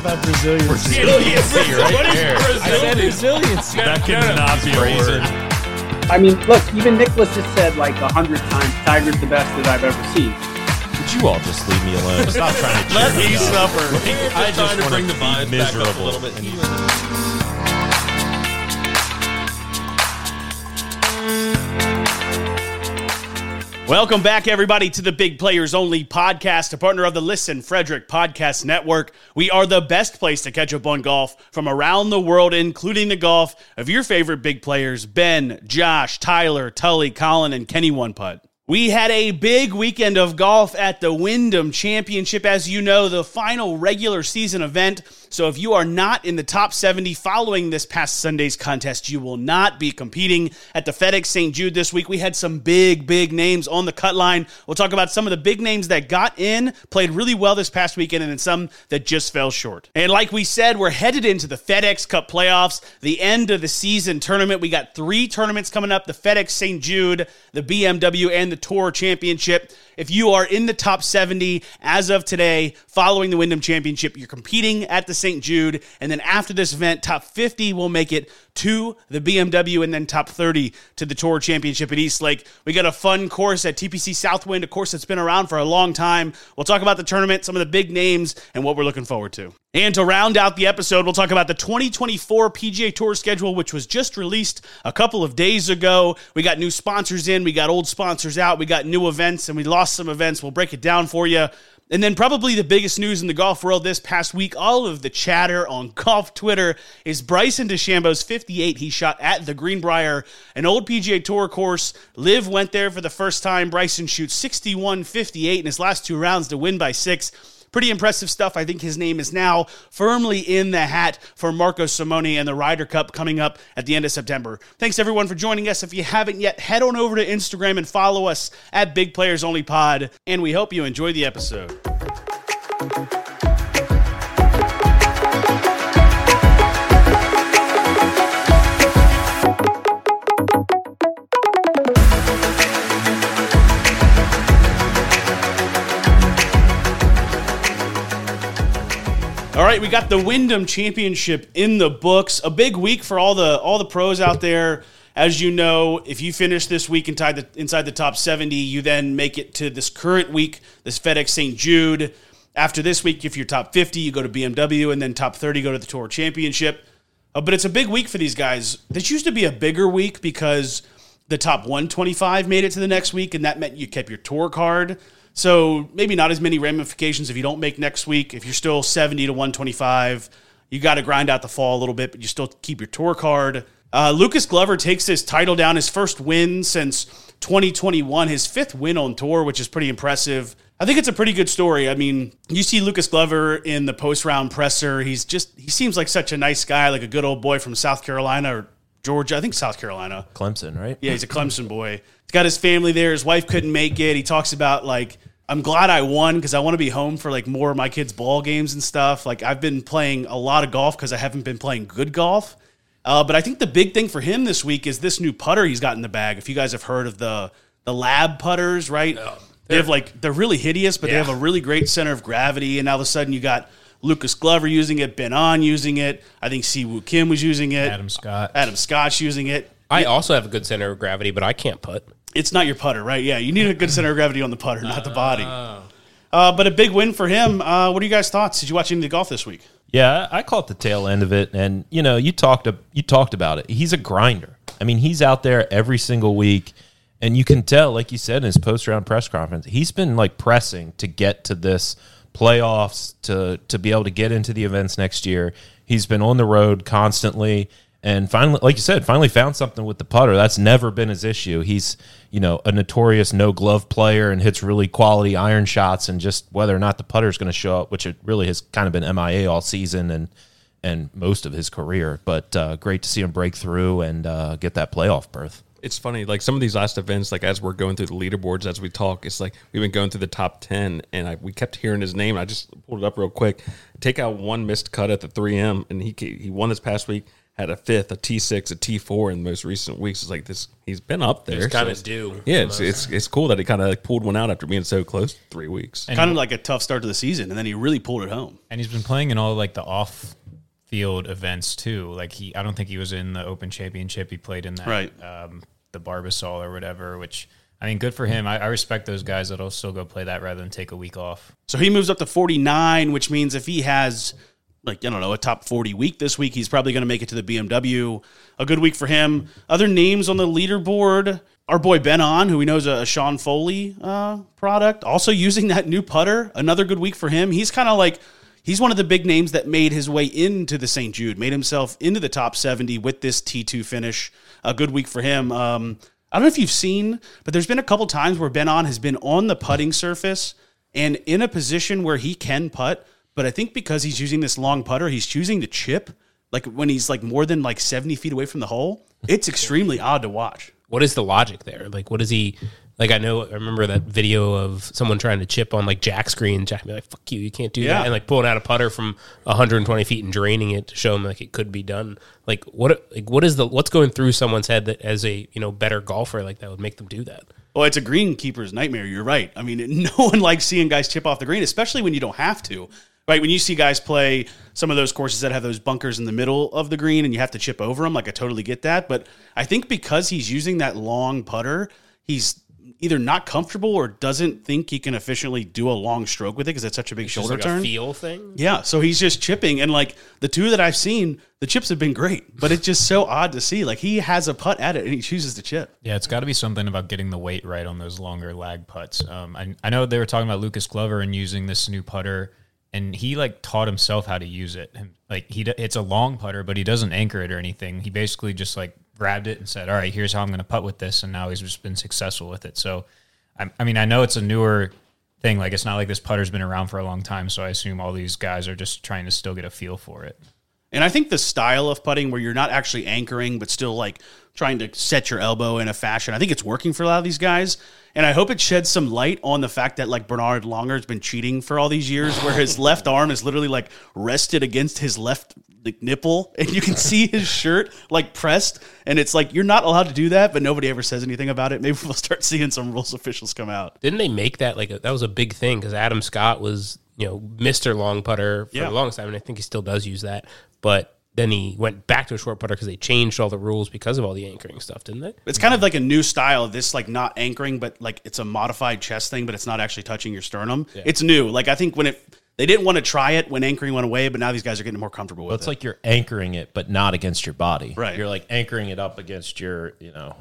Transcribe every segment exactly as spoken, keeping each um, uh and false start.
About Brazilian Braziliancy, right what there. Is Brazilian? I said resiliency. That could not be a word. I mean, look, even Nicholas just said like a hundred times, Tiger's the best that I've ever seen. Would you all just leave me alone? Stop trying to let me suffer. Like, I just want to bring the vibe back up a little bit. Welcome back, everybody, to the Big Players Only podcast, a partner of the Listen Frederick Podcast Network. We are the best place to catch up on golf from around the world, including the golf of your favorite big players, Ben, Josh, Tyler, Tully, Collin, and Kenny One Putt. We had a big weekend of golf at the Wyndham Championship, as you know, the final regular season event. So if you are not in the top seventy following this past Sunday's contest, you will not be competing at the FedEx Saint Jude this week. We had some big, big names on the cut line. We'll talk about some of the big names that got in, played really well this past weekend, and then some that just fell short. And like we said, we're headed into the FedEx Cup playoffs, the end of the season tournament. We got three tournaments coming up, the FedEx Saint Jude, the B M W, and the Tour Championship. If you are in the top seventy as of today, following the Wyndham Championship, you're competing at the Saint Jude, and then after this event, top fifty will make it to the B M W, and then top thirty to the Tour Championship at East Lake. We got a fun course at T P C Southwind, a course that's been around for a long time. We'll talk about the tournament, some of the big names, and what we're looking forward to. And to round out the episode, we'll talk about the twenty twenty-four P G A Tour schedule, which was just released a couple of days ago. We got new sponsors in, we got old sponsors out, we got new events, and we lost some events. We'll break it down for you. And then probably the biggest news in the golf world this past week, all of the chatter on golf Twitter, is Bryson DeChambeau's fifty-eight he shot at the Greenbrier, an old P G A Tour course. Liv went there for the first time. Bryson shoots sixty-one fifty-eight in his last two rounds to win by six. Pretty impressive stuff. I think his name is now firmly in the hat for Marco Simoni and the Ryder Cup coming up at the end of September. Thanks, everyone, for joining us. If you haven't yet, head on over to Instagram and follow us at Big Players Only Pod, and we hope you enjoy the episode. All right, we got the Wyndham Championship in the books. A big week for all the all the pros out there. As you know, if you finish this week inside the, inside the top seventy, you then make it to this current week, this FedEx Saint Jude. After this week, if you're top fifty, you go to B M W, and then top thirty, go to the Tour Championship. Uh, but it's a big week for these guys. This used to be a bigger week because the top one twenty-five made it to the next week, and that meant you kept your tour card. So maybe not as many ramifications if you don't make next week. If you're still seventy to one twenty-five, you got to grind out the fall a little bit, but you still keep your tour card. Uh, Lucas Glover takes his title down, his first win since twenty twenty-one, his fifth win on tour, which is pretty impressive. I think it's a pretty good story. I mean, you see Lucas Glover in the post-round presser. He's just, he seems like such a nice guy, like a good old boy from South Carolina or Georgia. I think South Carolina. Clemson, right? Yeah, he's a Clemson boy. He's got his family there. His wife couldn't make it. He talks about, like, I'm glad I won because I want to be home for, like, more of my kids' ball games and stuff. Like, I've been playing a lot of golf because I haven't been playing good golf. Uh, but I think the big thing for him this week is this new putter he's got in the bag. If you guys have heard of the the lab putters, right? Oh, they have, like, they're really hideous, but yeah. They have a really great center of gravity. And all of a sudden you got Lucas Glover using it, Ben On using it. I think Siwoo Kim was using it. Adam Scott. Adam Scott's using it. I yeah. also have a good center of gravity, but I can't putt. It's not your putter, right? Yeah, you need a good center of gravity on the putter, not the body. Uh, uh, but a big win for him. Uh, what are you guys' thoughts? Did you watch any of the golf this week? Yeah, I caught the tail end of it, and you know, you talked you talked about it. He's a grinder. I mean, he's out there every single week, and you can tell, like you said in his post-round press conference, he's been like pressing to get to this playoffs to to be able to get into the events next year. He's been on the road constantly, and finally, like you said, finally found something with the putter. That's never been his issue. He's, you know, a notorious no glove player and hits really quality iron shots, and just whether or not the putter is going to show up, which it really has kind of been M I A all season and and most of his career. But uh, great to see him break through and uh, get that playoff berth. It's funny, like some of these last events, like as we're going through the leaderboards, as we talk, it's like we've been going through the top ten, and I, we kept hearing his name. I just pulled it up real quick. Take out one missed cut at the three M, and he he won this past week. had a fifth, a T six, a T four in the most recent weeks. It's like this, he's been up there. It's kind of so due. Yeah, it's, it's it's cool that he kind of like pulled one out after being so close for three weeks. And kind of like a tough start to the season, and then he really pulled it home. And he's been playing in all like the off-field events too. Like he, I don't think he was in the Open Championship. He played in that, right. um, the Barbasol or whatever, which... I mean, good for him. I, I respect those guys that'll still go play that rather than take a week off. So he moves up to forty-nine, which means if he has, like, I don't know, a top forty week this week, he's probably going to make it to the B M W. A good week for him. Other names on the leaderboard, our boy Ben On, who we know is a, a Sean Foley uh, product, also using that new putter. Another good week for him. He's kind of like, he's one of the big names that made his way into the Saint Jude, made himself into the top seventy with this T two finish. A good week for him. Um I don't know if you've seen, but there's been a couple times where Ben On has been on the putting surface and in a position where he can putt, but I think because he's using this long putter, he's choosing to chip, like when he's like more than like seventy feet away from the hole. It's extremely odd to watch. What is the logic there? Like, what is he, like, I know, I remember that video of someone trying to chip on like Jack's green, Jack be like, fuck you, you can't do yeah. that. And like pulling out a putter from one hundred twenty feet and draining it to show him like it could be done. Like what, like what is the, what's going through someone's head that as a, you know, better golfer, like that would make them do that? Well, it's a greenkeeper's nightmare. You're right. I mean, no one likes seeing guys chip off the green, especially when you don't have to. Right, when you see guys play some of those courses that have those bunkers in the middle of the green and you have to chip over them, like I totally get that. But I think because he's using that long putter, he's either not comfortable or doesn't think he can efficiently do a long stroke with it because it's such a big it's shoulder just like turn. A feel thing? Yeah, so he's just chipping. And like the two that I've seen, the chips have been great, but it's just so odd to see. Like he has a putt at it and he chooses to chip. Yeah, it's got to be something about getting the weight right on those longer lag putts. Um, I, I know they were talking about Lucas Glover and using this new putter. And he, like, taught himself how to use it. Like, he, it's a long putter, but he doesn't anchor it or anything. He basically just, like, grabbed it and said, all right, here's how I'm going to putt with this. And now he's just been successful with it. So, I, I mean, I know it's a newer thing. Like, it's not like this putter's been around for a long time. So I assume all these guys are just trying to still get a feel for it. And I think the style of putting where you're not actually anchoring, but still, like, trying to set your elbow in a fashion, I think it's working for a lot of these guys. And I hope it sheds some light on the fact that, like, Bernard Longer has been cheating for all these years where his left arm is literally, like, rested against his left like, nipple. And you can see his shirt, like, pressed. And it's like, you're not allowed to do that, but nobody ever says anything about it. Maybe we'll start seeing some rules officials come out. Didn't they make that, like, a, that was a big thing because Adam Scott was, you know, Mister Long Putter for yeah. the longest time. And I think he still does use that. But... then he went back to a short putter because they changed all the rules because of all the anchoring stuff, didn't they? It's kind of like a new style of this, like not anchoring, but like it's a modified chest thing, but it's not actually touching your sternum. Yeah. It's new. Like I think when it, they didn't want to try it when anchoring went away, but now these guys are getting more comfortable well, with it's it. It's like you're anchoring it, but not against your body. Right. You're like anchoring it up against your, you know,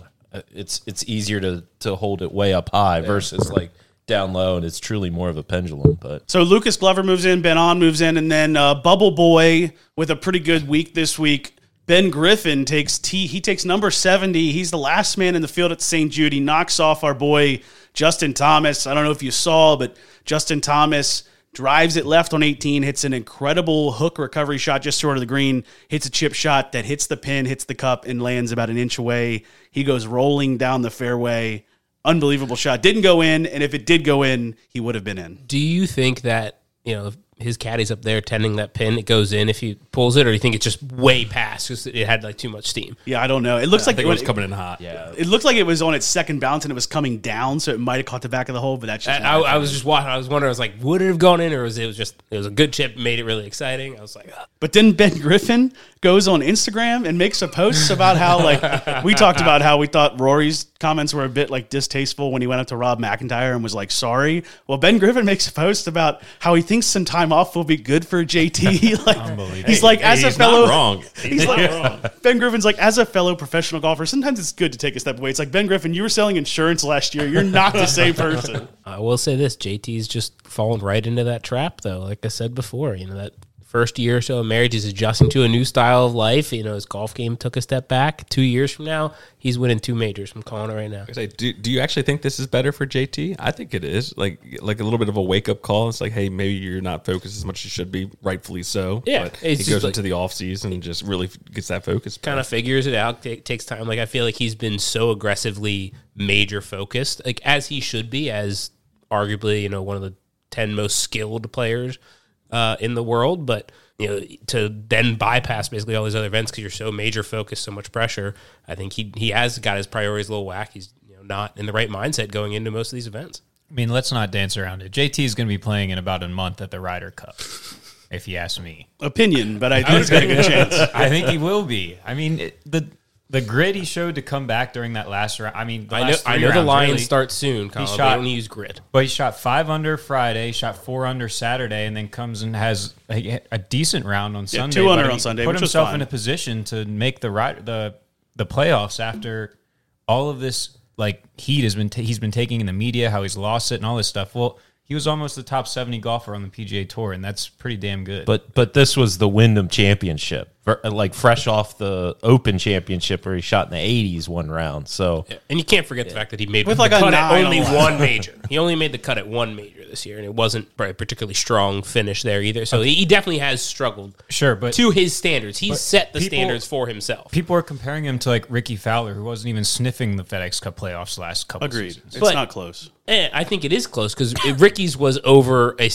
it's it's easier to, to hold it way up high yeah. versus like down low, and it's truly more of a pendulum. But so Lucas Glover moves in, Ben On moves in, and then uh, Bubble Boy with a pretty good week this week. Ben Griffin takes T. He takes number seventy. He's the last man in the field at Saint Jude. He knocks off our boy Justin Thomas. I don't know if you saw, but Justin Thomas drives it left on eighteen, hits an incredible hook recovery shot just short of the green, hits a chip shot that hits the pin, hits the cup, and lands about an inch away. He goes rolling down the fairway. Unbelievable shot. Didn't go in, and if it did go in, he would have been in. Do you think that, you know, his caddy's up there tending that pin, it goes in if he pulls it, or do you think it's just way past because it had, like, too much steam? Yeah, I don't know. It looks yeah, like it was it, coming in hot. Yeah, It looked like it was on its second bounce, and it was coming down, so it might have caught the back of the hole, but that's just... I, I, I was just watching. I was wondering, I was like, would it have gone in, or was it, it was just... It was a good chip, made it really exciting. I was like... Ugh. But then Ben Griffin goes on Instagram and makes a post about how, like... we talked about how we thought Rory's comments were a bit, like, distasteful when he went up to Rob McIntyre and was like, sorry. Well, Ben Griffin makes a post about how he thinks some time off will be good for J T. like, he's like, as he's a fellow... Not wrong. He's like, wrong. Ben Griffin's like, as a fellow professional golfer, sometimes it's good to take a step away. It's like, Ben Griffin, you were selling insurance last year. You're not the same person. I will say this, J T's just fallen right into that trap, though. Like I said before, you know, that... first year or so of marriage, he's adjusting to a new style of life. You know, his golf game took a step back. Two years from now, he's winning two majors. I'm calling it right now. I say, do, do you actually think this is better for J T? I think it is. Like, like a little bit of a wake-up call. It's like, hey, maybe you're not focused as much as you should be, rightfully so. Yeah. But he goes like, into the offseason and just really gets that focus. Kind of figures it out. T- takes time. Like, I feel like he's been so aggressively major-focused, like as he should be, as arguably, you know, one of the ten most skilled players uh, in the world, but you know, to then bypass basically all these other events because you're so major focused, so much pressure. I think he he has got his priorities a little whack. He's you know not in the right mindset going into most of these events. I mean, let's not dance around it. J T is going to be playing in about a month at the Ryder Cup, if you ask me. Opinion, but I think he's got a good chance. I think he will be. I mean, it, the the grit he showed to come back during that last round. I mean, the I know, last I know rounds, the Lions really, start soon, Colin. He shot, they don't use grit. But he shot five under Friday, shot four under Saturday, and then comes and has a, a decent round on yeah, Sunday. Two under on Sunday, put which himself was in a position to make the Ryder, the the playoffs after all of this. Like heat has been, t- he's been taking in the media, how he's lost it, and all this stuff. Well, he was almost the top seventy golfer on the P G A Tour, and that's pretty damn good. But but this was the Wyndham Championship, like fresh off the Open Championship, where he shot in the eighties one round. So yeah. and you can't forget yeah. the fact that he made With the like cut at only on one major. He only made the cut at one major this year, and it wasn't a particularly strong finish there either. So okay. he definitely has struggled. Sure, but to his standards, he's set the people, standards for himself. People are comparing him to like Rickie Fowler, who wasn't even sniffing the FedEx Cup playoffs last couple. Agreed. Seasons. It's but, not close. Eh, I think it is close because Rickie's was over a.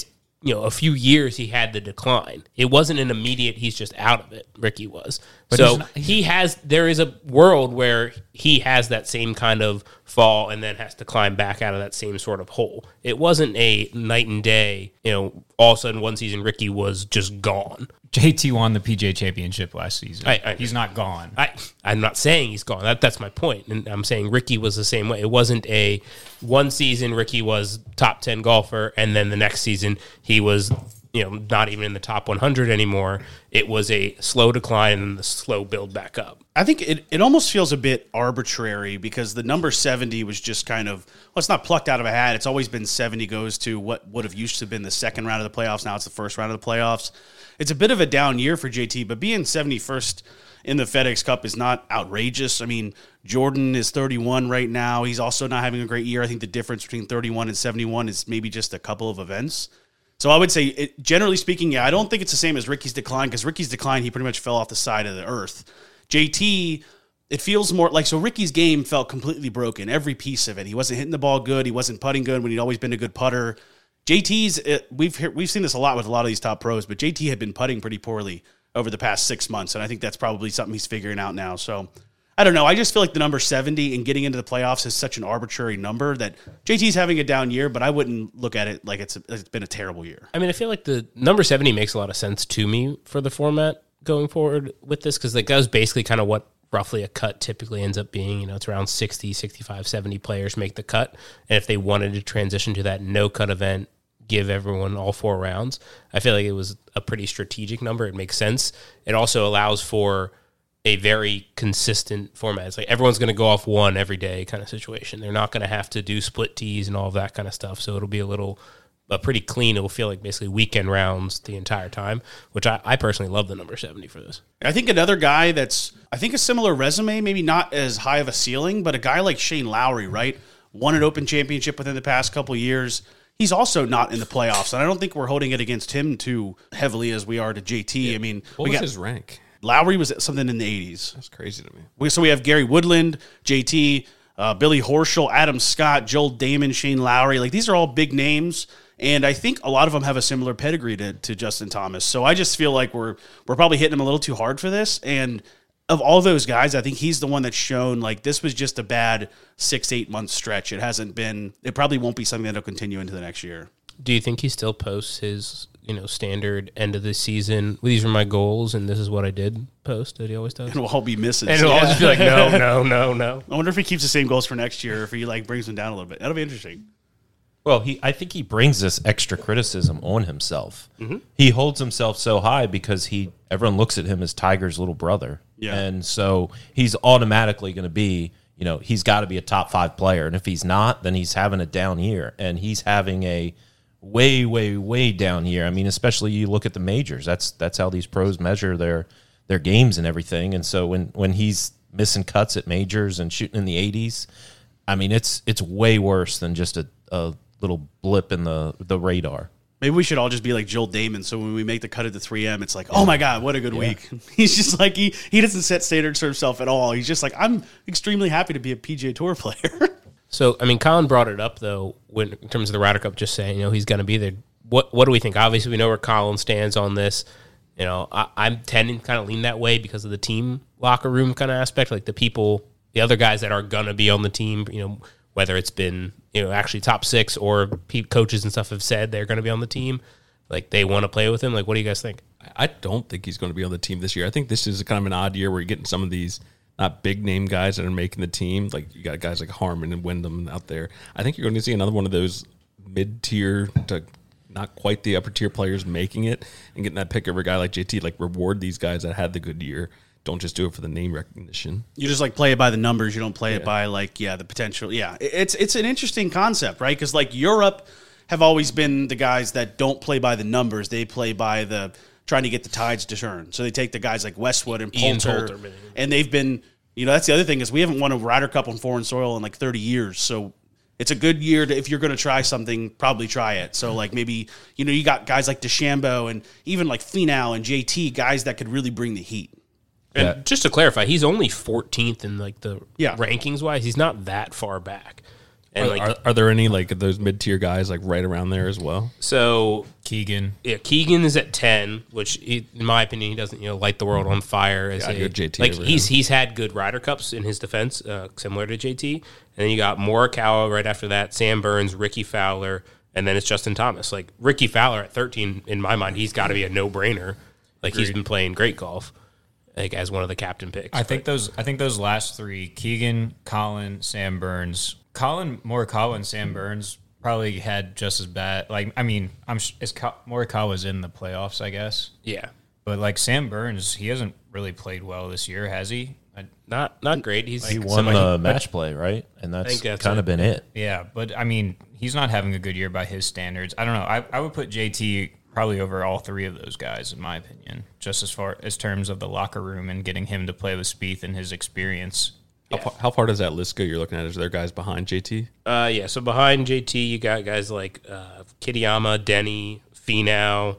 You know, a few years he had the decline. It wasn't an immediate, he's just out of it. Ricky was. But so he's not, he's, he has, there is a world where he has that same kind of fall and then has to climb back out of that same sort of hole. It wasn't a night and day, you know, all of a sudden one season Ricky was just gone. J T won the P G A Championship last season. I, I, he's not gone. I, I'm not saying he's gone. That, that's my point. And I'm saying Ricky was the same way. It wasn't a one season Ricky was top ten golfer and then the next season he He was, you know, not even in the top one hundred anymore. It was a slow decline and the slow build back up. I think it, it almost feels a bit arbitrary because the number seventy was just kind of, well, it's not plucked out of a hat. It's always been seventy goes to what would have used to have been the second round of the playoffs. Now it's the first round of the playoffs. It's a bit of a down year for J T, but being seventy-first in the FedEx Cup is not outrageous. I mean, Jordan is thirty-one right now. He's also not having a great year. I think the difference between thirty-one and seventy-one is maybe just a couple of events. So I would say, it, generally speaking, yeah, I don't think it's the same as Ricky's decline because Ricky's decline, he pretty much fell off the side of the earth. J T, it feels more like, so Ricky's game felt completely broken, every piece of it. He wasn't hitting the ball good. He wasn't putting good when he'd always been a good putter. J T's, it, we've we've seen this a lot with a lot of these top pros, but J T had been putting pretty poorly over the past six months, and I think that's probably something he's figuring out now. So I don't know. I just feel like the number seventy and getting into the playoffs is such an arbitrary number that J T's having a down year, but I wouldn't look at it like it's, a, it's been a terrible year. I mean, I feel like the number seventy makes a lot of sense to me for the format going forward with this because like, that was basically kind of what roughly a cut typically ends up being. You know, it's around sixty, sixty-five, seventy players make the cut, and if they wanted to transition to that no-cut event, give everyone all four rounds, I feel like it was a pretty strategic number. It makes sense. It also allows for a very consistent format. It's like everyone's going to go off one every day kind of situation. They're not going to have to do split tees and all of that kind of stuff. So it'll be a little, uh, pretty clean. It will feel like basically weekend rounds the entire time, which I, I personally love the number seventy for this. I think another guy that's, I think a similar resume, maybe not as high of a ceiling, but a guy like Shane Lowry, right? Won an Open Championship within the past couple of years. He's also not in the playoffs. And I don't think we're holding it against him too heavily as we are to J T. Yeah. I mean, what we was got, his rank? Lowry was something in the eighties. That's crazy to me. We, so we have Gary Woodland, J T, uh, Billy Horschel, Adam Scott, Joel Damon, Shane Lowry. Like, these are all big names, and I think a lot of them have a similar pedigree to, to Justin Thomas. So I just feel like we're we're probably hitting him a little too hard for this. And of all those guys, I think he's the one that's shown, like, this was just a bad six, eight-month stretch. It hasn't been – it probably won't be something that will continue into the next year. Do you think he still posts his – you know, standard end of the season, well, these are my goals, and this is what I did post that he always does? And we'll all be missing. And we'll yeah. all just be like, no, no, no, no. I wonder if he keeps the same goals for next year or if he, like, brings them down a little bit. That'll be interesting. Well, he, I think he brings this extra criticism on himself. Mm-hmm. He holds himself so high because he everyone looks at him as Tiger's little brother. Yeah. And so he's automatically going to be, you know, he's got to be a top five player. And if he's not, then he's having a down year. And he's having a way, way, way down here. I mean, especially you look at the majors. That's that's how these pros measure their their games and everything. And so when, when he's missing cuts at majors and shooting in the eighties, I mean, it's it's way worse than just a, a little blip in the, the radar. Maybe we should all just be like Joel Damon. So when we make the cut at the three M, it's like, yeah. oh, my God, what a good yeah. week. He's just like, he, he doesn't set standards for himself at all. He's just like, I'm extremely happy to be a P G A Tour player. So, I mean, Colin brought it up, though, when, in terms of the Ryder Cup, just saying, you know, he's going to be there. what what do we think? Obviously, we know where Collin stands on this. You know, I, I'm tending to kind of lean that way because of the team locker room kind of aspect, like the people, the other guys that are going to be on the team, you know, whether it's been, you know, actually top six or coaches and stuff have said they're going to be on the team. Like, they want to play with him. Like, what do you guys think? I don't think he's going to be on the team this year. I think this is kind of an odd year where you're getting some of these not big-name guys that are making the team. Like, you got guys like Harmon and Wyndham out there. I think you're going to see another one of those mid-tier to not quite the upper-tier players making it and getting that pick over a guy like J T. Like, reward these guys that had the good year. Don't just do it for the name recognition. You just, like, play it by the numbers. You don't play yeah. it by, like, yeah, the potential. Yeah, it's it's an interesting concept, right? Because, like, Europe have always been the guys that don't play by the numbers. They play by the trying to get the tides to turn. So they take the guys like Westwood and Poulter, Poulter and they've been, you know, that's the other thing is we haven't won a Ryder Cup on foreign soil in like thirty years. So it's a good year to, if you're going to try something, probably try it. So like maybe, you know, you got guys like DeChambeau and even like Finau and J T, guys that could really bring the heat. And yeah. just to clarify, he's only fourteenth in like the yeah. rankings wise. He's not that far back. And are, like, are, are there any like those mid-tier guys like right around there as well? So Keegan, yeah, Keegan is at ten, which he, in my opinion he doesn't you know light the world on fire as yeah, a, J T like he's him. He's had good Ryder Cups in his defense, uh, similar to J T. And then you got Morikawa right after that, Sam Burns, Rickie Fowler, and then it's Justin Thomas. Like Rickie Fowler at thirteen, in my mind, he's got to be a no-brainer. Like Agreed. He's been playing great golf. Like as one of the captain picks. I but. think those I think those last three, Keegan, Collin, Sam Burns. Collin Morikawa and Sam Burns probably had just as bad. Like I mean, I'm is Morikawa's in the playoffs, I guess. Yeah. But like Sam Burns, he hasn't really played well this year, has he? I, not not great. He's like, he won somebody, the match play, right? And that's, that's kind of been it. Yeah, but I mean, he's not having a good year by his standards. I don't know. I I would put J T probably over all three of those guys, in my opinion, just as far as terms of the locker room and getting him to play with Spieth and his experience. Yeah. How, how far does that list go you're looking at? Is there guys behind J T? Uh, yeah, so behind J T, you got guys like uh, Kitayama, Denny, Finau,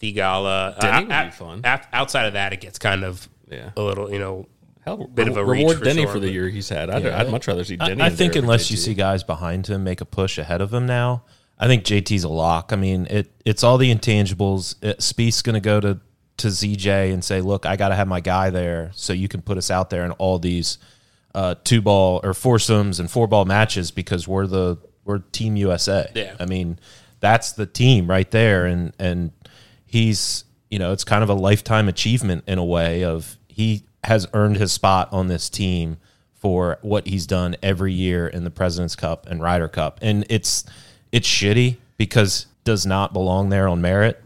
Thigala. Denny uh, would be fun. Outside of that, it gets kind of yeah. a little, you know, Hell, bit re- of a reach reward for Denny sure, for the year he's had. I'd, yeah, I'd much rather see Denny. I, I think unless you see guys behind him make a push ahead of him now, I think J T's a lock. I mean, it it's all the intangibles. It, Spieth's going to go to to Z J and say, look, I got to have my guy there so you can put us out there in all these uh, two-ball or foursomes and four-ball matches because we're the we're Team U S A. Yeah. I mean, that's the team right there. And, and he's, you know, it's kind of a lifetime achievement in a way of he has earned his spot on this team for what he's done every year in the President's Cup and Ryder Cup. And it's – It's shitty because does not belong there on merit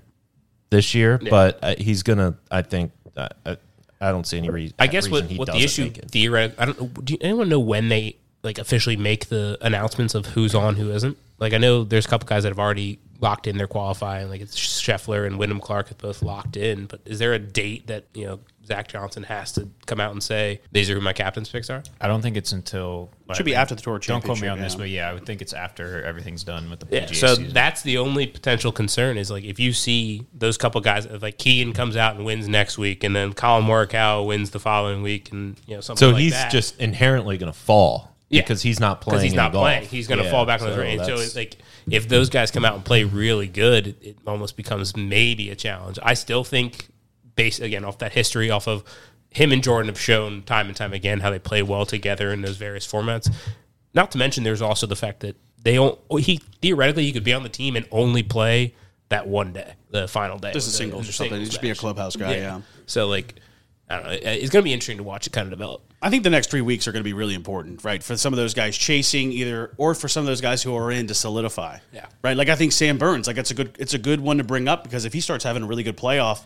this year, yeah. but he's gonna. I think uh, I, I don't see any reason. I guess reason what, what the issue theoretically. I don't. Do anyone know when they like officially make the announcements of who's on, who isn't? Like I know there's a couple guys that have already locked in their qualifying. Like it's Scheffler and Wyndham Clark have both locked in. But is there a date that you know Zach Johnson has to come out and say these are who my captain's picks are? I don't think it's until it should be after the Tour Championship. Don't quote me on yeah. this, but yeah, I would think it's after everything's done with the P G A yeah, so season. That's the only potential concern is like if you see those couple guys like Keegan comes out and wins next week, and then Collin Morikawa wins the following week, and you know something. So like he's that. just inherently going to fall. Yeah. Because he's not playing. Because he's not golf. playing. He's going to yeah, fall back so on his range. So, it's like, if those guys come out and play really good, it almost becomes maybe a challenge. I still think, based again off that history, off of him and Jordan have shown time and time again how they play well together in those various formats. Not to mention, there's also the fact that they don't. He theoretically he could be on the team and only play that one day, the final day, just a singles or something. He'd just be a clubhouse guy. Yeah. yeah. So like. I don't know. It's going to be interesting to watch it kind of develop. I think the next three weeks are going to be really important, right? For some of those guys chasing either, or for some of those guys who are in to solidify. Yeah. Right. Like I think Sam Burns, like it's a good, it's a good one to bring up because if he starts having a really good playoff,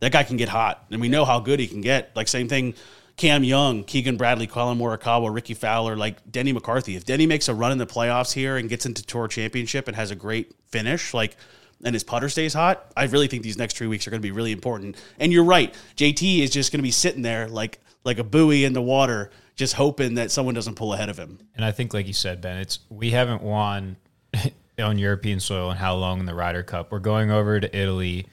that guy can get hot, and we know how good he can get. Like same thing, Cam Young, Keegan Bradley, Collin Morikawa, Rickie Fowler, like Denny McCarthy. If Denny makes a run in the playoffs here and gets into Tour Championship and has a great finish, like. And his putter stays hot, I really think these next three weeks are going to be really important. And you're right. J T is just going to be sitting there like like a buoy in the water, just hoping that someone doesn't pull ahead of him. And I think, like you said, Ben, it's we haven't won on European soil in how long in the Ryder Cup. We're going over to Italy.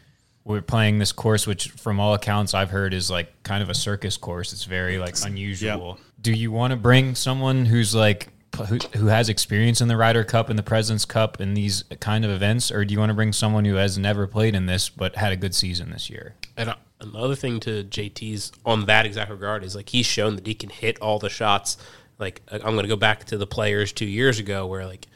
We're playing this course, which from all accounts I've heard is like kind of a circus course. It's very like unusual. Yep. Do you want to bring someone who's like who, who has experience in the Ryder Cup and the President's Cup and these kind of events, or do you want to bring someone who has never played in this but had a good season this year? And another thing to J T's on that exact regard is, like, he's shown that he can hit all the shots. Like, I'm going to go back to the Players two years ago where, like,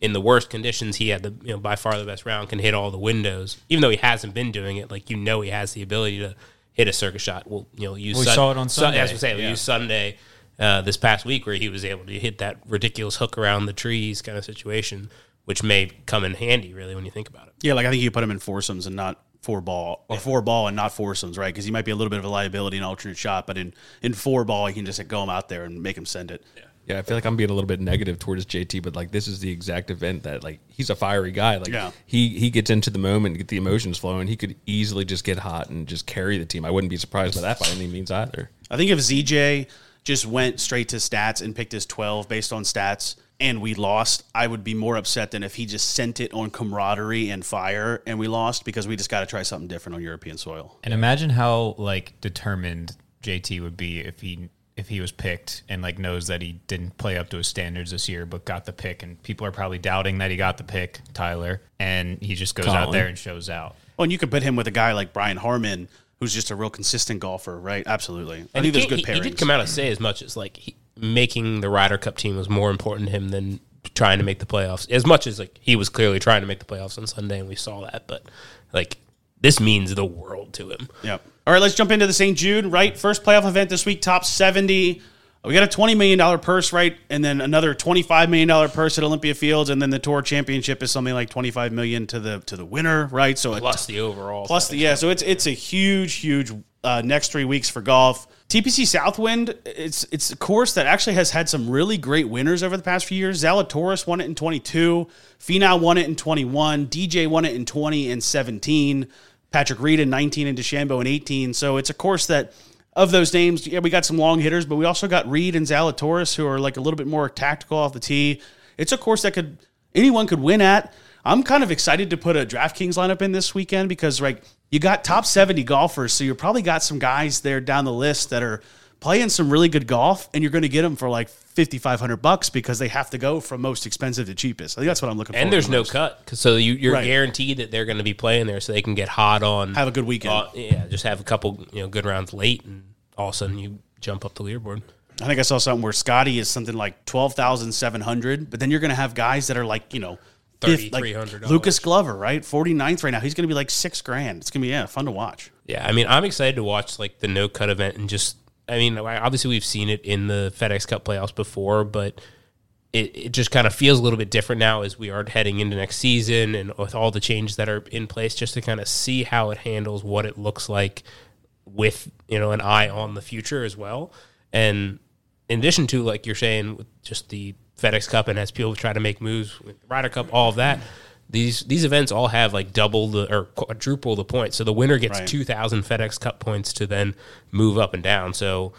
in the worst conditions, he had the, you know, by far the best round, can hit all the windows. Even though he hasn't been doing it, like, you know, he has the ability to hit a circus shot. Well, you know, use well, we sun- saw it on Sunday. As we say, we yeah. used Sunday uh, this past week where he was able to hit that ridiculous hook around the trees kind of situation, which may come in handy really when you think about it. Yeah, like I think you put him in foursomes and not four ball, or yeah. four ball and not foursomes, right? Because he might be a little bit of a liability in alternate shot, but in in four ball, you can just like, go him out there and make him send it. Yeah. Yeah, I feel like I'm being a little bit negative towards J T, but, like, this is the exact event that, like, he's a fiery guy. Like, yeah. he, he gets into the moment, get the emotions flowing. He could easily just get hot and just carry the team. I wouldn't be surprised by that by any means either. I think if Z J just went straight to stats and picked his twelve based on stats and we lost, I would be more upset than if he just sent it on camaraderie and fire and we lost, because we just got to try something different on European soil. And imagine how, like, determined J T would be if he – if he was picked and, like, knows that he didn't play up to his standards this year but got the pick, and people are probably doubting that he got the pick, Tyler, and he just goes Collin. out there and shows out. Well, and you could put him with a guy like Brian Harmon, who's just a real consistent golfer, right? Absolutely. And I think there's good pairings. He did come out and say as much as, like, he, making the Ryder Cup team was more important to him than trying to make the playoffs, as much as, like, he was clearly trying to make the playoffs on Sunday, and we saw that. But, like, this means the world to him. Yep. All right, let's jump into the Saint Jude, right? First playoff event this week, top seventy. We got a twenty million dollars purse, right? And then another twenty-five million dollars purse at Olympia Fields, and then the Tour Championship is something like twenty-five million dollars to the to the winner, right? So plus t- the overall. Plus the yeah, so it's it's a huge huge uh, next three weeks for golf. T P C Southwind, it's it's a course that actually has had some really great winners over the past few years. Zalatoris won it in twenty-two, Finau won it in twenty-one, D J won it in twenty and seventeen. Patrick Reed in nineteen and DeChambeau in eighteen. So it's a course that, of those names, yeah, we got some long hitters, but we also got Reed and Zalatoris, who are like a little bit more tactical off the tee. It's a course that could anyone could win at. I'm kind of excited to put a DraftKings lineup in this weekend because, like, you got top seventy golfers, so you probably got some guys there down the list that are playing some really good golf, and you're going to get them for like fifty-five hundred bucks because they have to go from most expensive to cheapest. I think that's what I'm looking for. And there's no cut, so you, you're right. guaranteed that they're going to be playing there, so they can get hot on, have a good weekend. Uh, yeah, just have a couple you know good rounds late, and all of a sudden you jump up the leaderboard. I think I saw something where Scotty is something like twelve thousand seven hundred, but then you're going to have guys that are like you know thirty-three hundred. Like Lucas Glover, right, forty-ninth right now. He's going to be like six grand. It's going to be yeah fun to watch. Yeah, I mean I'm excited to watch like the no cut event and just. I mean, obviously we've seen it in the FedEx Cup playoffs before, but it, it just kind of feels a little bit different now as we are heading into next season and with all the changes that are in place, just to kind of see how it handles, what it looks like with, you know, an eye on the future as well. And in addition to, like you're saying, with just the FedEx Cup and as people try to make moves with Ryder Cup, all of that, these these events all have like double the or quadruple the points. So the winner gets right. two thousand FedEx Cup points to then move up and down. So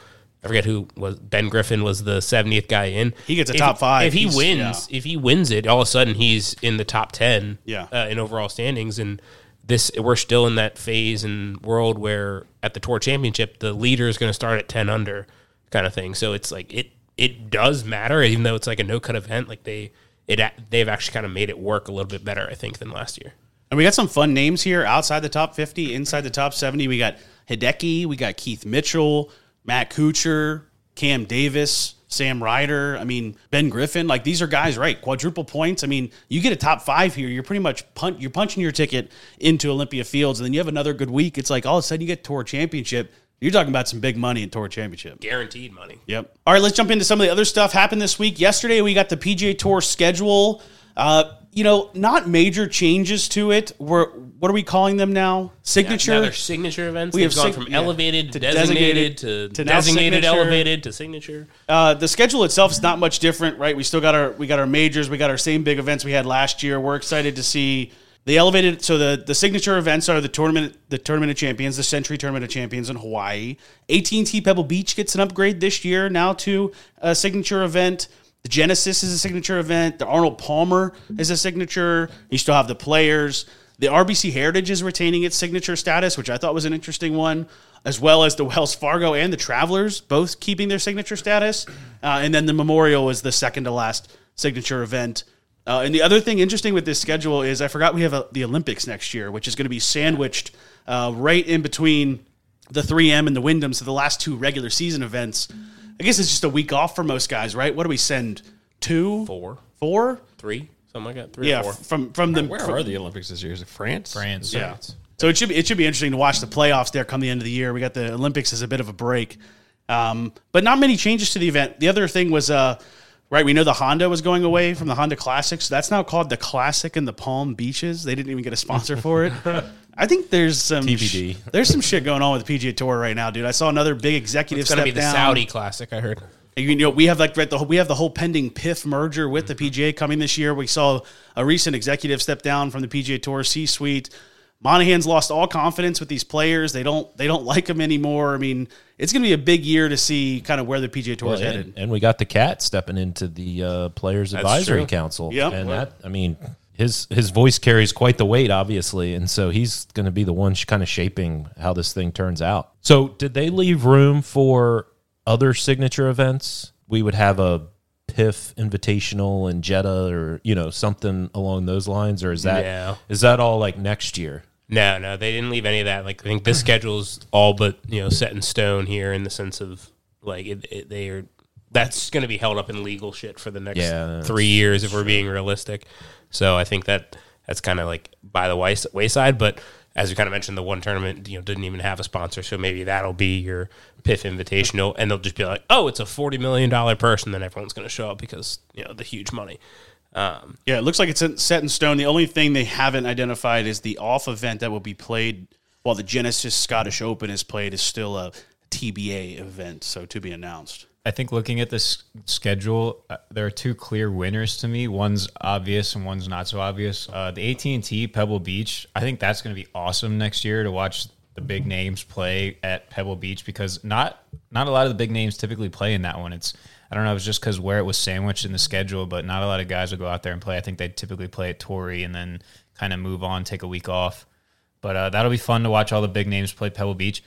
I forget who was Ben Griffin was the seventieth guy in. He gets a if, top five. If he wins, yeah. if he wins it, all of a sudden he's in the top ten yeah. uh, in overall standings. And this we're still in that phase and world where at the Tour Championship the leader is going to start at ten under kind of thing. So it's like it it does matter, even though it's like a no cut event. Like they. It, they've actually kind of made it work a little bit better, I think, than last year. And we got some fun names here outside the top fifty, inside the top seventy. We got Hideki, we got Keith Mitchell, Matt Kuchar, Cam Davis, Sam Ryder, I mean, Ben Griffin. Like, these are guys, right, quadruple points. I mean, you get a top five here, you're pretty much punt, you're punching your ticket into Olympia Fields, and then you have another good week. It's like all of a sudden you get Tour Championship. You're talking about some big money in Tour Championship. Guaranteed money. Yep. All right, let's jump into some of the other stuff happened this week. Yesterday, we got the P G A Tour schedule. Uh, you know, not major changes to it. We're, what are we calling them now? Signature? Now, now they're signature events. We They've have gone sig- from yeah. elevated to designated, designated to, to designated, elevated to signature. Uh, the schedule itself is not much different, right? We still got our we got our majors. We got our same big events we had last year. We're excited to see... The elevated, so the, the signature events are the tournament, the Tournament of Champions, the Century Tournament of Champions in Hawaii. A T and T Pebble Beach gets an upgrade this year now to a signature event. The Genesis is a signature event. The Arnold Palmer is a signature. You still have the Players. The R B C Heritage is retaining its signature status, which I thought was an interesting one, as well as the Wells Fargo and the Travelers, both keeping their signature status. Uh, and then the Memorial was the second to last signature event. Uh, and the other thing interesting with this schedule is I forgot we have a, the Olympics next year, which is going to be sandwiched uh, right in between the three M and the Wyndham. So the last two regular season events, I guess it's just a week off for most guys, right? What do we send? Two? Four. Four? Three? Something like that. Three yeah, or four. From, from the, Where from, are the Olympics this year? Is it France? France. Yeah. France. So it should be, it should be interesting to watch the playoffs there come the end of the year. We got the Olympics as a bit of a break. Um, but not many changes to the event. The other thing was... Uh, Right, we know the Honda was going away from the Honda Classic, so that's now called the Classic in the Palm Beaches. They didn't even get a sponsor for it. I think there's some T B D. Sh- there's some shit going on with the P G A Tour right now, dude. I saw another big executive step down. It's going to be the Saudi Classic, I heard. And, you know, we have like right, the we have the whole pending P I F merger with the P G A coming this year. We saw a recent executive step down from the P G A Tour C-suite. Monahan's lost all confidence with these players. They don't they don't like him anymore. I mean, it's going to be a big year to see kind of where the P G A Tour well, is headed. And, and we got the cat stepping into the uh, Players That's Advisory true. Council. Yep. And that, I mean, his his voice carries quite the weight, obviously. And so he's going to be the one kind of shaping how this thing turns out. So did they leave room for other signature events? We would have a P I F Invitational and Jeddah or, you know, something along those lines? Or is that yeah. is that all like next year? No, no, they didn't leave any of that. Like, I think this schedule's all but, you know, set in stone here in the sense of, like, it, it, they are that's going to be held up in legal shit for the next yeah, three years if we're being realistic. So I think that that's kind of, like, by the wayside. But as you kind of mentioned, the one tournament, you know, didn't even have a sponsor, so maybe that'll be your P I F Invitational, and they'll just be like, oh, it's a forty million dollars purse, and then everyone's going to show up because, you know, the huge money. Um, yeah, it looks like it's set in stone. The only thing they haven't identified is the off event that will be played while the Genesis Scottish Open is played is still a T B A event, so to be announced. I think looking at this schedule, uh, there are two clear winners to me. One's obvious and one's not so obvious. Uh, the A T and T Pebble Beach, I think that's going to be awesome next year to watch the big names play at Pebble Beach because not not a lot of the big names typically play in that one. It's I don't know, it was just because where it was sandwiched in the schedule, but not a lot of guys would go out there and play. I think they'd typically play at Torrey and then kind of move on, take a week off. But uh, that'll be fun to watch all the big names play Pebble Beach.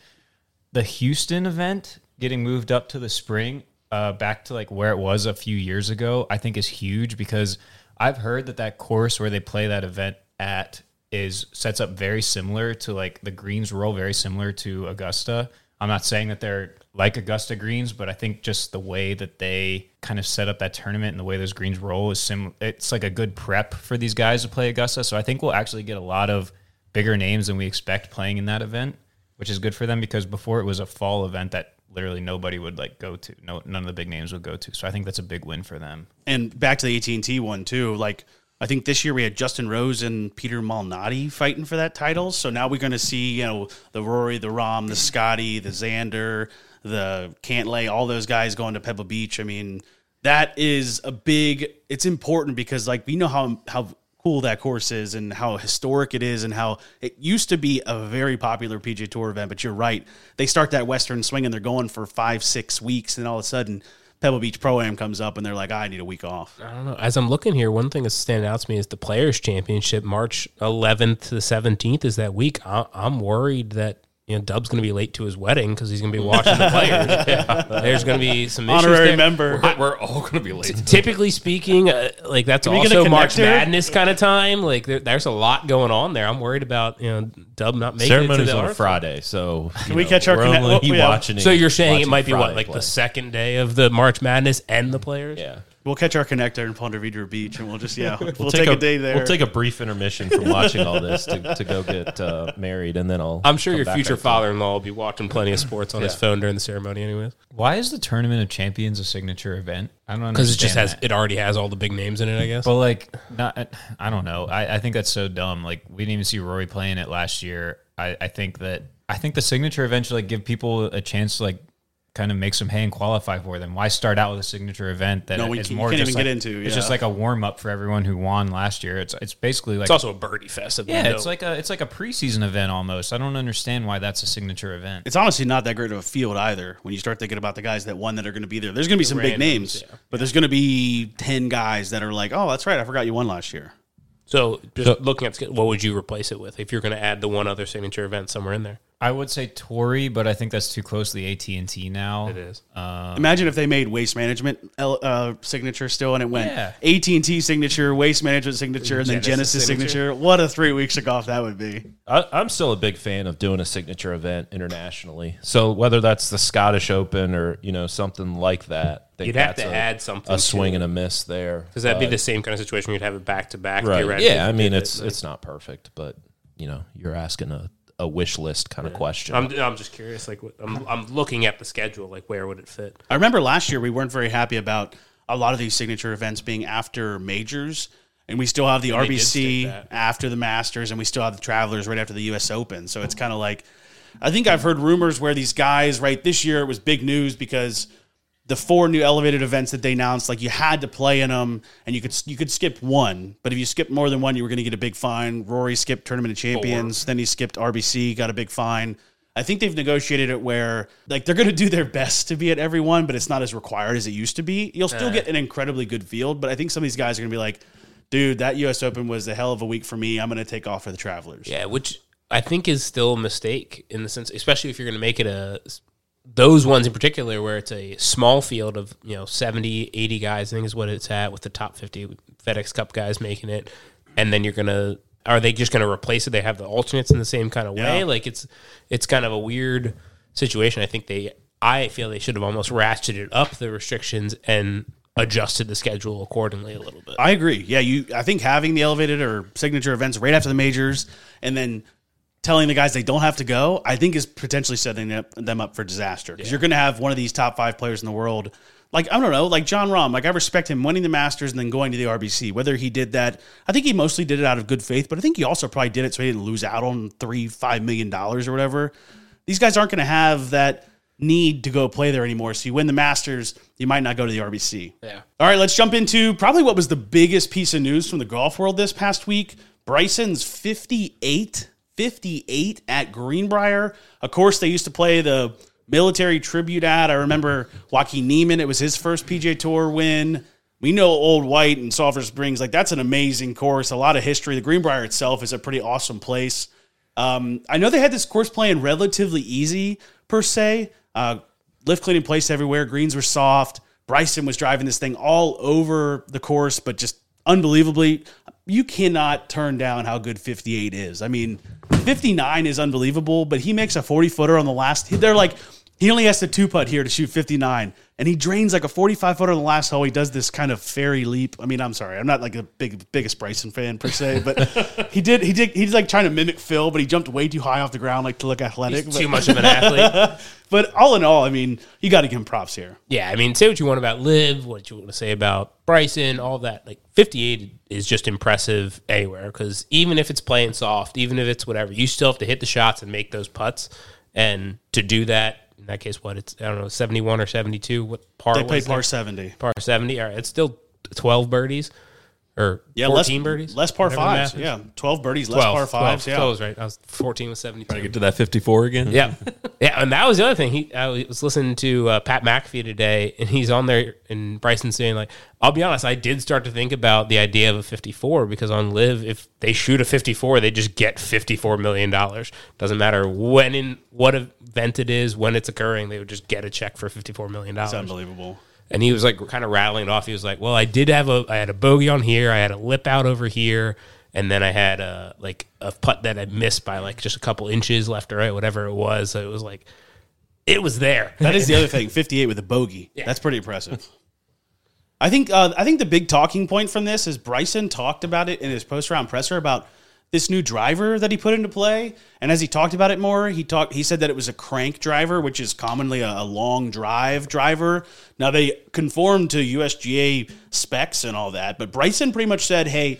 The Houston event getting moved up to the spring, uh, back to like where it was a few years ago, I think is huge because I've heard that that course where they play that event at is sets up very similar to like the greens roll, very similar to Augusta. I'm not saying that they're like Augusta greens, but I think just the way that they kind of set up that tournament and the way those greens roll is similar. It's like a good prep for these guys to play Augusta. So I think we'll actually get a lot of bigger names than we expect playing in that event, which is good for them because before it was a fall event that literally nobody would like go to. No, none of the big names would go to. So I think that's a big win for them. And back to the A T and T one too, like I think this year we had Justin Rose and Peter Malnati fighting for that title. So now we're going to see, you know, the Rory, the Rahm, the Scotty, the Xander, the Cantlay, all those guys going to Pebble Beach. I mean, that is a big – it's important because, like, we know how how cool that course is and how historic it is and how it used to be a very popular P G A Tour event. But you're right. They start that Western swing and they're going for five, six weeks, and all of a sudden – Pebble Beach Pro-Am comes up, and they're like, I need a week off. I don't know. As I'm looking here, one thing that's standing out to me is the Players' Championship, March eleventh to the seventeenth is that week. I- I'm worried that you know, Dub's going to be late to his wedding because he's going to be watching the Players. Yeah. There's going to be some Honorary issues there. member. We're, we're all going to be late. T- typically speaking, uh, like that's also March her? Madness kind of time. Like there, There's a lot going on there. I'm worried about you know Dub not making Ceremony's it to the on a Friday. So Can we know, catch our connection? Well, yeah. So you're saying it might be Friday what, like play. the second day of the March Madness and the Players? Yeah. We'll catch our connector in Ponte Vedra Beach, and we'll just, yeah, we'll, we'll take, take a, a day there. We'll take a brief intermission from watching all this to, to go get uh, married, and then I'll I'm sure your future father-in-law will be watching plenty of sports on yeah. his phone during the ceremony anyways. Why is the Tournament of Champions a signature event? I don't understand Because it just has, that. it already has all the big names in it, I guess. But, like, not, I don't know. I, I think that's so dumb. Like, we didn't even see Rory playing it last year. I, I think that, I think the signature event should, like, give people a chance to, like, kind of make some hay and qualify for them. Why start out with a signature event that no, is more can't just even like, get into, yeah. it's just like a warm up for everyone who won last year. It's it's basically like it's also a birdie fest. Yeah, it's like a it's like a preseason event almost. I don't understand why that's a signature event. It's honestly not that great of a field either. When you start thinking about the guys that won that are going to be there, there's going to be some Randoms, big names, yeah. but there's going to be ten guys that are like, oh, that's right, I forgot you won last year. So just so, looking at what would you replace it with if you're going to add the one other signature event somewhere in there? I would say Torrey, but I think that's too close to the A T and T now. It is. Um, Imagine if they made waste management uh, signature still, and it went yeah. A T and T signature, waste management signature, and then Genesis signature. What a three weeks of golf that would be. I, I'm still a big fan of doing a signature event internationally. So whether that's the Scottish Open or you know something like that, I think you'd have to a, add something. A swing and a miss there, because that'd but, be the same kind of situation where you'd have it back to back. Right? Yeah, I mean it's it, like, it's not perfect, but you know you're asking a. a wish list kind yeah. of question. I'm, I'm just curious. Like I'm, I'm looking at the schedule, like where would it fit? I remember last year we weren't very happy about a lot of these signature events being after majors, and we still have the and R B C after the Masters, and we still have the Travelers right after the U S Open. So it's kind of like, I think I've heard rumors where these guys, right, this year it was big news because the four new elevated events that they announced, like you had to play in them, and you could you could skip one, but if you skipped more than one, you were going to get a big fine. Rory skipped Tournament of Champions, four. Then he skipped R B C, got a big fine. I think they've negotiated it where like they're going to do their best to be at every one, but it's not as required as it used to be. You'll still uh. get an incredibly good field, but I think some of these guys are going to be like, dude, that U S Open was a hell of a week for me. I'm going to take off for the Travelers. Yeah, which I think is still a mistake in the sense, especially if you're going to make it a... Those ones in particular where it's a small field of, you know, seventy, eighty guys, I think is what it's at, with the top fifty FedEx Cup guys making it. And then you're going to – are they just going to replace it? They have the alternates in the same kind of way? Yeah. Like, it's it's kind of a weird situation. I think they – I feel they should have almost ratcheted up the restrictions and adjusted the schedule accordingly a little bit. I agree. Yeah, you. I think having the elevated or signature events right after the majors and then – telling the guys they don't have to go, I think is potentially setting up, them up for disaster. Because yeah. you're going to have one of these top five players in the world. Like, I don't know, like John Rahm. Like, I respect him winning the Masters and then going to the R B C. Whether he did that, I think he mostly did it out of good faith, but I think he also probably did it so he didn't lose out on three, five million dollars or whatever. These guys aren't going to have that need to go play there anymore. So you win the Masters, you might not go to the R B C. Yeah. All right, let's jump into probably what was the biggest piece of news from the golf world this past week. Bryson's fifty-eight fifty-eight at Greenbrier. Of course, they used to play the military tribute ad. I remember Joaquin Niemann. It was his first P G A Tour win. We know Old White and Sulphur Springs. Like, that's an amazing course. A lot of history. The Greenbrier itself is a pretty awesome place. Um, I know they had this course playing relatively easy, per se. Uh, lift cleaning place everywhere. Greens were soft. Bryson was driving this thing all over the course, but just unbelievably... You cannot turn down how good fifty-eight is. I mean, fifty-nine is unbelievable, but he makes a forty-footer on the last... They're like, he only has to two-putt here to shoot fifty-nine, and he drains like a forty-five-footer on the last hole. He does this kind of fairy leap. I mean, I'm sorry. I'm not like the big biggest Bryson fan, per se, but he did... He did. He's like trying to mimic Phil, but he jumped way too high off the ground like to look athletic. He's but, too much of an athlete. But all in all, I mean, you got to give him props here. Yeah, I mean, say what you want about Liv, what you want to say about Bryson, all that. Like, fifty-eight is just impressive anywhere, because even if it's playing soft, even if it's whatever, you still have to hit the shots and make those putts. And to do that, in that case, what, it's, I don't know, seventy-one or seventy-two? What par They played par that? seventy. Par seventy. All right, it's still twelve birdies or yeah, fourteen less, birdies. Less par fives. Yeah, twelve birdies, less twelve, par fives. twelve, yeah. twelve was right. I was fourteen with seventy-two. Trying to get to that fifty-four again? Yeah. Yeah, and that was the other thing. He, I was listening to uh, Pat McAfee today, and he's on there, and Bryson's saying, like, I'll be honest, I did start to think about the idea of a fifty-four, because on Liv, if they shoot a fifty-four, they just get fifty-four million dollars. Doesn't matter when in what event it is, when it's occurring, they would just get a check for fifty-four million dollars. It's unbelievable. And he was like kind of rattling it off. He was like, well, I did have a, I had a bogey on here. I had a lip out over here. And then I had a, like a putt that I missed by like just a couple inches left or right, whatever it was. So it was like, it was there. That is the other thing. fifty-eight with a bogey. Yeah. That's pretty impressive. I think, uh, I think the big talking point from this is Bryson talked about it in his post-round presser about this new driver that he put into play. And as he talked about it more, he talked. He said that it was a crank driver, which is commonly a, a long drive driver. Now, they conform to U S G A specs and all that, but Bryson pretty much said, hey,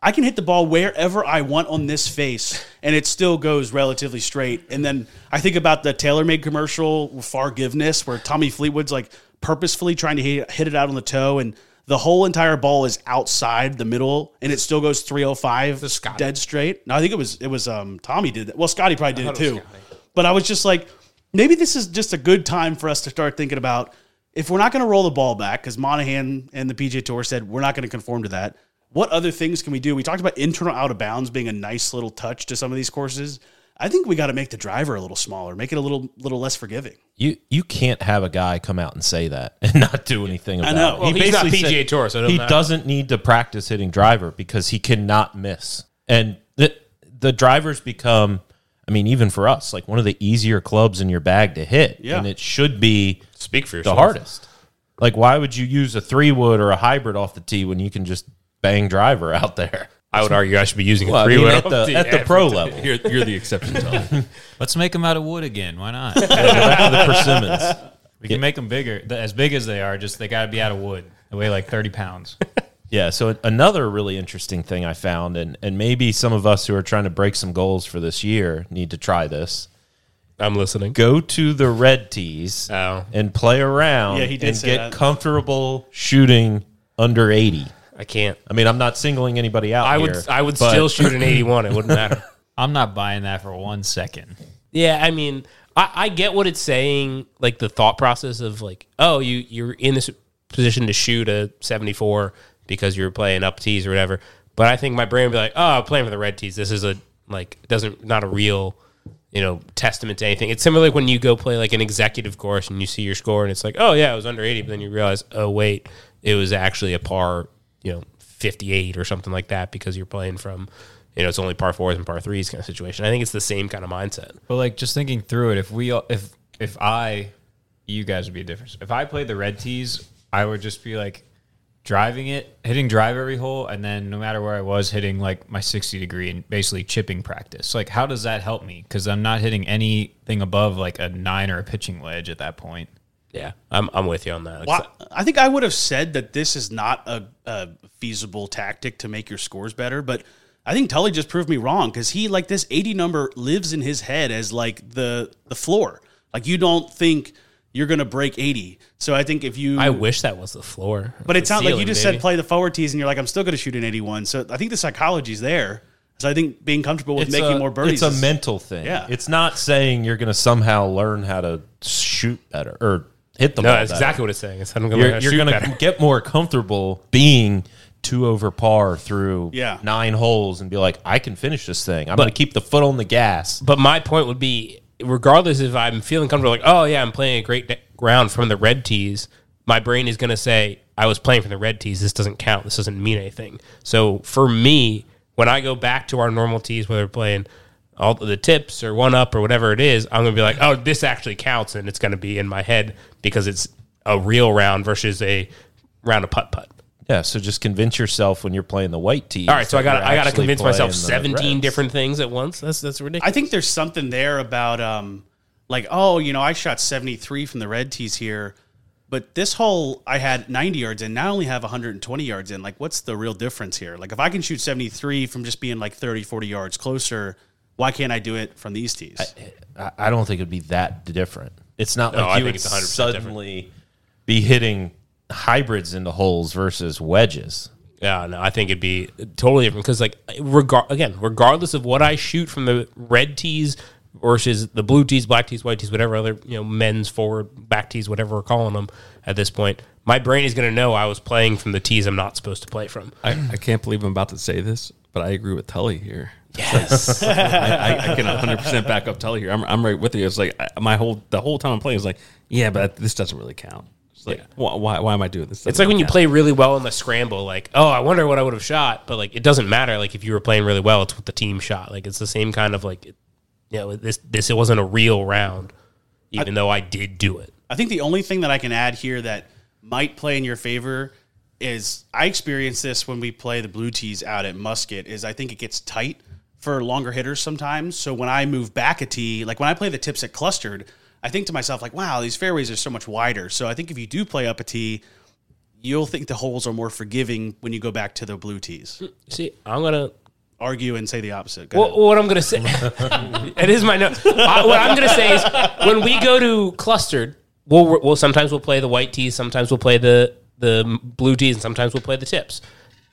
I can hit the ball wherever I want on this face, and it still goes relatively straight. And then I think about the TaylorMade commercial, Forgiveness, where Tommy Fleetwood's like purposefully trying to hit, hit it out on the toe, and the whole entire ball is outside the middle, and it still goes three oh five dead straight. No, I think it was it was um, Tommy did that. Well, Scotty probably did it too. It but I was just like, maybe this is just a good time for us to start thinking about, if we're not going to roll the ball back, because Monahan and the P G A Tour said we're not going to conform to that, what other things can we do? We talked about internal out of bounds being a nice little touch to some of these courses. I think we got to make the driver a little smaller, make it a little little less forgiving. You you can't have a guy come out and say that and not do anything about it. I know. It. Well, he he's basically not P G A said, Tour, so it doesn't he matter. Doesn't need to practice hitting driver because he cannot miss. And the the drivers become, I mean, even for us, like one of the easier clubs in your bag to hit. Yeah. And it should be Speak for yourself. The hardest. Like, why would you use a three-wood or a hybrid off the tee when you can just bang driver out there? I would argue I should be using well, a three-wood. I mean, at the, at the pro level. You're, you're the exception, Tom. Let's make them out of wood again. Why not? Yeah, back to the persimmons. We can yeah. make them bigger. As big as they are, just they got to be out of wood. They weigh like thirty pounds. Yeah, so another really interesting thing I found, and, and maybe some of us who are trying to break some goals for this year need to try this. I'm listening. Go to the red tees oh. and play around yeah, he did and say get that. Comfortable shooting under eighty. I can't. I mean, I'm not singling anybody out I here, would, I would but... still shoot an eighty-one. It wouldn't matter. I'm not buying that for one second. Yeah, I mean, I, I get what it's saying, like the thought process of like, oh, you, you're in this position to shoot a seventy-four because you're playing up tees or whatever. But I think my brain would be like, oh, I'm playing for the red tees. This is a, like, doesn't not a real, you know, testament to anything. It's similar like when you go play like an executive course and you see your score and it's like, oh, yeah, it was under eighty. But then you realize, oh, wait, it was actually a par, you know, fifty-eight or something like that because you're playing from, you know, it's only par fours and par threes kind of situation. I think it's the same kind of mindset. But like just thinking through it, if we, if, if I, you guys would be a difference. If I played the red tees, I would just be like driving it, hitting drive every hole. And then no matter where I was hitting like my sixty degree and basically chipping practice. Like how does that help me? Cause I'm not hitting anything above like a nine or a pitching wedge at that point. Yeah, I'm I'm with you on that. Well, I think I would have said that this is not a, a feasible tactic to make your scores better, but I think Tully just proved me wrong because he, like, this eighty number lives in his head as, like, the the floor. Like, you don't think you're going to break eighty. So I think if you... I wish that was the floor. But it sounds like you just maybe. said play the forward tees, and you're like, I'm still going to shoot an eighty-one. So I think the psychology's there. So I think being comfortable with it's making a, more birdies. It's a mental thing. Yeah. It's not saying you're going to somehow learn how to shoot better or... Hit the no, ball. No, that's better. Exactly what it's saying. It's, I'm gonna you're you're going to get more comfortable being two over par through yeah. nine holes and be like, I can finish this thing. I'm going to keep the foot on the gas. But my point would be, regardless if I'm feeling comfortable, like, oh, yeah, I'm playing a great round from the red tees, my brain is going to say, I was playing from the red tees. This doesn't count. This doesn't mean anything. So for me, when I go back to our normal tees, whether we're playing all the tips or one up or whatever it is, I'm going to be like, oh, this actually counts, and it's going to be in my head because it's a real round versus a round of putt-putt. Yeah, so just convince yourself when you're playing the white tee. All right, so I got I got to convince myself seventeen reds. Different things at once. That's that's ridiculous. I think there's something there about, um, like, oh, you know, I shot seventy-three from the red tees here, but this hole I had ninety yards in, now I only have one hundred twenty yards in. Like, what's the real difference here? Like, if I can shoot seventy-three from just being, like, thirty, forty yards closer, why can't I do it from these tees? I, I don't think it'd be that different. It's not no, like you would suddenly different. Be hitting hybrids into holes versus wedges. Yeah, no, I think it'd be totally different because, like, regar- again, regardless of what I shoot from the red tees versus the blue tees, black tees, white tees, whatever other, you know, men's forward, back tees, whatever we're calling them at this point, my brain is going to know I was playing from the tees I'm not supposed to play from. I, I can't believe I'm about to say this, but I agree with Tully here. Yes, I, I can one hundred percent back up Tully here. I'm I'm right with you. It's like my whole the whole time I'm playing is like, yeah, but this doesn't really count. It's like, yeah. why, why why am I doing this? It's like really when count. You play really well in the scramble, like, oh, I wonder what I would have shot, but like it doesn't matter. Like if you were playing really well, it's what the team shot. Like it's the same kind of like, you know, this this it wasn't a real round, even I, though I did do it. I think the only thing that I can add here that might play in your favor is I experienced this when we play the blue tees out at Musket. Is I think it gets tight for longer hitters sometimes. So when I move back a tee, like when I play the tips at Clustered, I think to myself, like, wow, these fairways are so much wider. So I think if you do play up a tee, you'll think the holes are more forgiving when you go back to the blue tees. See, I'm going to argue and say the opposite. Well, what I'm going to say, it is my note. I, what I'm going to say is when we go to Clustered, we'll, we'll sometimes we'll play the white tees, sometimes we'll play the, the blue tees, and sometimes we'll play the tips.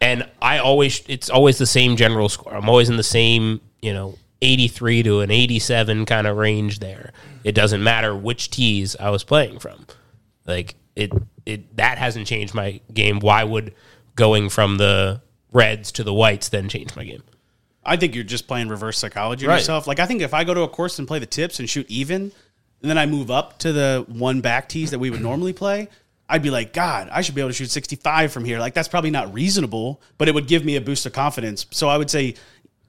And I always, it's always the same general score. I'm always in the same, you know, eighty-three to an eighty-seven kind of range there. It doesn't matter which tees I was playing from. Like, it, it that hasn't changed my game. Why would going from the reds to the whites, then change my game. I think you're just playing reverse psychology right. yourself. Like, I think if I go to a course and play the tips and shoot even, and then I move up to the one back tees that we would normally play, I'd be like, God, I should be able to shoot sixty-five from here. Like, that's probably not reasonable, but it would give me a boost of confidence. So I would say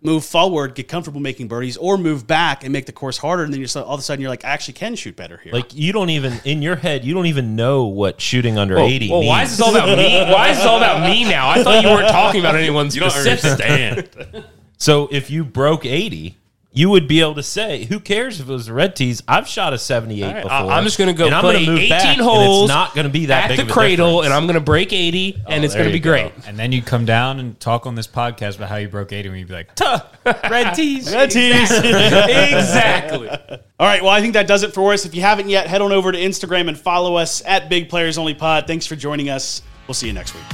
move forward, get comfortable making birdies, or move back and make the course harder, and then you're all of a sudden you're like, I actually can shoot better here. Like, you don't even, in your head, you don't even know what shooting under well, eighty well, means. Well, why is this all about me? Why is this all about me now? I thought you weren't talking about anyone specific. You don't understand. So if you broke eighty... you would be able to say, who cares if it was the red tees? I've shot a seventy-eight right, before. I'm just going to go and play I'm move eighteen back, holes. And it's not going to be that big of a difference. At the cradle, and I'm going to break eighty, oh, and it's going to be go. great. And then you come down and talk on this podcast about how you broke eighty, and you'd be like, tuh, red tees. Red tees. Exactly. exactly. All right, well, I think that does it for us. If you haven't yet, head on over to Instagram and follow us at Big Players Only Pod. Thanks for joining us. We'll see you next week.